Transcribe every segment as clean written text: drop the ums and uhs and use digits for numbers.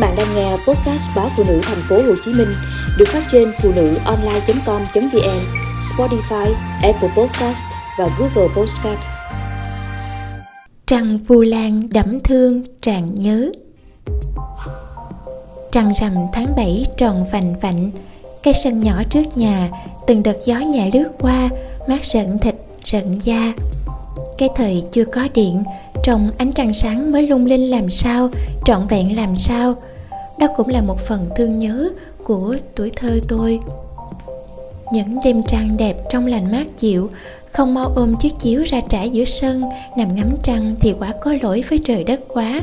bạn đang nghe podcast báo Phụ Nữ Thành phố Hồ Chí Minh được phát trên phụ nữ online.com.vn, Spotify, Apple Podcast và Google Podcast. Trăng vu lan đẫm thương tràn nhớ. Trăng rằm tháng 7 tròn vành vạnh, cây sân nhỏ trước nhà, từng đợt gió nhẹ lướt qua, mát rợn thịt, rợn da. Cái thời chưa có điện, trông ánh trăng sáng mới lung linh làm sao, trọn vẹn làm sao. Đó cũng là một phần thương nhớ của tuổi thơ tôi. Những đêm trăng đẹp trong lành mát dịu, không mau ôm chiếc chiếu ra trải giữa sân, nằm ngắm trăng thì quả có lỗi với trời đất quá.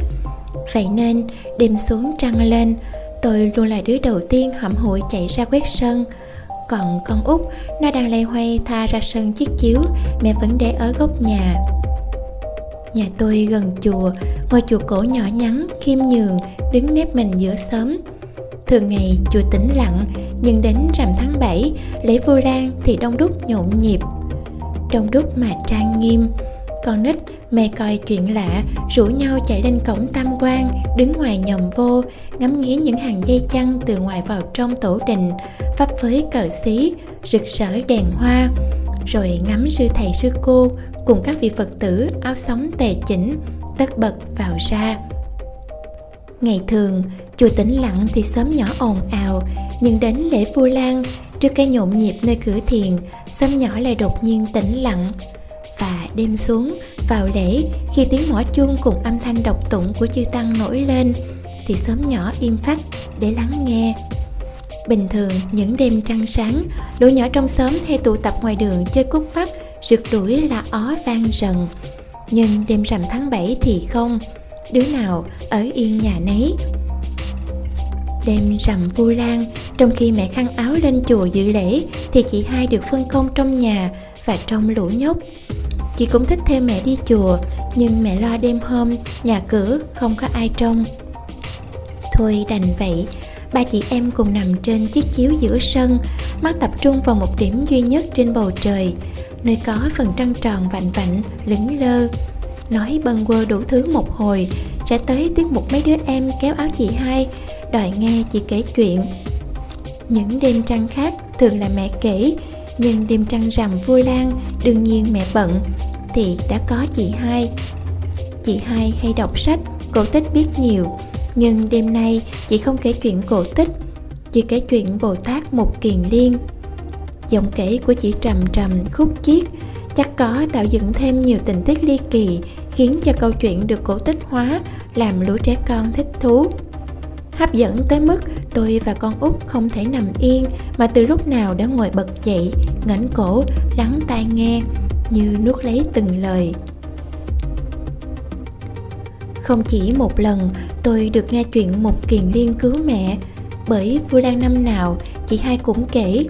Vậy nên, đêm xuống trăng lên, tôi luôn là đứa đầu tiên hậm hụi chạy ra quét sân. Còn con út, nó đang lay hoay tha ra sân chiếc chiếu mẹ vẫn để ở góc nhà. Nhà tôi gần chùa, ngôi chùa cổ nhỏ nhắn, khiêm nhường, đứng nép mình giữa xóm. Thường ngày chùa tĩnh lặng, nhưng đến rằm tháng 7, lễ vu lan thì đông đúc nhộn nhịp. Đông đúc mà trang nghiêm, con nít mê coi chuyện lạ, rủ nhau chạy lên cổng tam quan, đứng ngoài nhòm vô, ngắm nghía những hàng dây chăng từ ngoài vào trong tổ đình, phấp phới cờ xí, rực rỡ đèn hoa, rồi ngắm sư thầy sư cô cùng các vị Phật tử áo sóng tề chỉnh, tất bật vào ra. Ngày thường, chùa tĩnh lặng thì xóm nhỏ ồn ào, nhưng đến lễ vu lan, trước cái nhộn nhịp nơi cửa thiền, xóm nhỏ lại đột nhiên tĩnh lặng. Và đêm xuống, vào lễ, khi tiếng mõ chuông cùng âm thanh đọc tụng của chư tăng nổi lên, thì xóm nhỏ im phách để lắng nghe. Bình thường, những đêm trăng sáng, lũ nhỏ trong xóm hay tụ tập ngoài đường chơi cút bắp, rượt đuổi là ó vang rần. Nhưng đêm rằm tháng 7 thì không, đứa nào ở yên nhà nấy. Đêm rằm vu lan, trong khi mẹ khăn áo lên chùa dự lễ, thì chị hai được phân công trong nhà và trong lũ nhóc. Chị cũng thích theo mẹ đi chùa, nhưng mẹ lo đêm hôm, nhà cửa không có ai trông. Thôi đành vậy, ba chị em cùng nằm trên chiếc chiếu giữa sân, mắt tập trung vào một điểm duy nhất trên bầu trời, nơi có phần trăng tròn vạnh vạnh, lững lơ. Nói bâng quơ đủ thứ một hồi, sẽ tới tiết mục mấy đứa em kéo áo chị hai, đòi nghe chị kể chuyện. Những đêm trăng khác thường là mẹ kể, nhưng đêm trăng rằm vu lan đương nhiên mẹ bận thì đã có chị hai. Chị hai hay đọc sách, cổ tích biết nhiều, nhưng đêm nay chị không kể chuyện cổ tích, chị kể chuyện Bồ Tát Mục Kiền Liên. Giọng kể của chị trầm trầm khúc chiết, chắc có tạo dựng thêm nhiều tình tiết ly kỳ, khiến cho câu chuyện được cổ tích hóa, làm lũ trẻ con thích thú. Hấp dẫn tới mức tôi và con út không thể nằm yên, mà từ lúc nào đã ngồi bật dậy, ngẩng cổ, lắng tai nghe, như nuốt lấy từng lời. Không chỉ một lần tôi được nghe chuyện Mục Kiền Liên cứu mẹ, bởi vu lan năm nào chị hai cũng kể.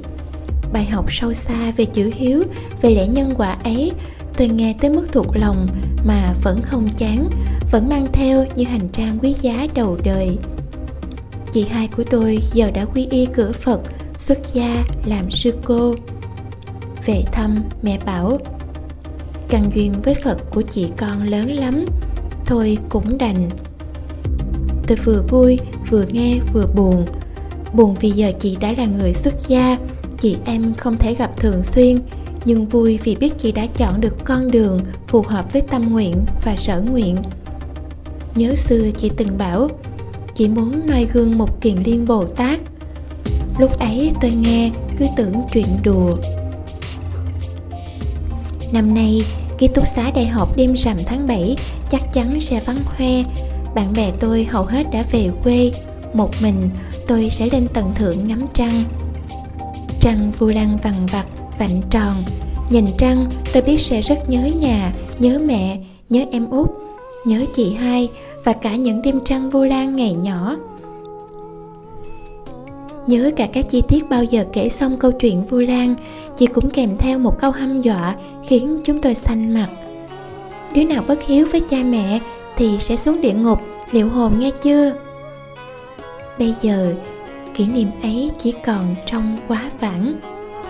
Bài học sâu xa về chữ hiếu, về lẽ nhân quả ấy, tôi nghe tới mức thuộc lòng mà vẫn không chán, vẫn mang theo như hành trang quý giá đầu đời. Chị hai của tôi giờ đã quy y cửa Phật, xuất gia làm sư cô. Về thăm, mẹ bảo căn duyên với Phật của chị con lớn lắm, thôi cũng đành. Tôi vừa vui, vừa nghe, vừa buồn. Buồn vì giờ chị đã là người xuất gia, chị em không thể gặp thường xuyên, nhưng vui vì biết chị đã chọn được con đường phù hợp với tâm nguyện và sở nguyện. Nhớ xưa chị từng bảo chị muốn noi gương Mục Kiền Liên Bồ Tát. Lúc ấy tôi nghe cứ tưởng chuyện đùa. Năm nay, ký túc xá đại học đêm rằm tháng 7 chắc chắn sẽ vắng hoe. Bạn bè tôi hầu hết đã về quê, một mình tôi sẽ lên tầng thượng ngắm trăng. Trăng vu lan vằn vặt, vạnh tròn. Nhìn trăng, tôi biết sẽ rất nhớ nhà, nhớ mẹ, nhớ em út, nhớ chị hai và cả những đêm trăng vu lan ngày nhỏ. Nhớ cả các chi tiết. Bao giờ kể xong câu chuyện vu lan, chị cũng kèm theo một câu hăm dọa khiến chúng tôi xanh mặt. Đứa nào bất hiếu với cha mẹ thì sẽ xuống địa ngục, liệu hồn nghe chưa? Bây giờ, kỷ niệm ấy chỉ còn trong quá vãng.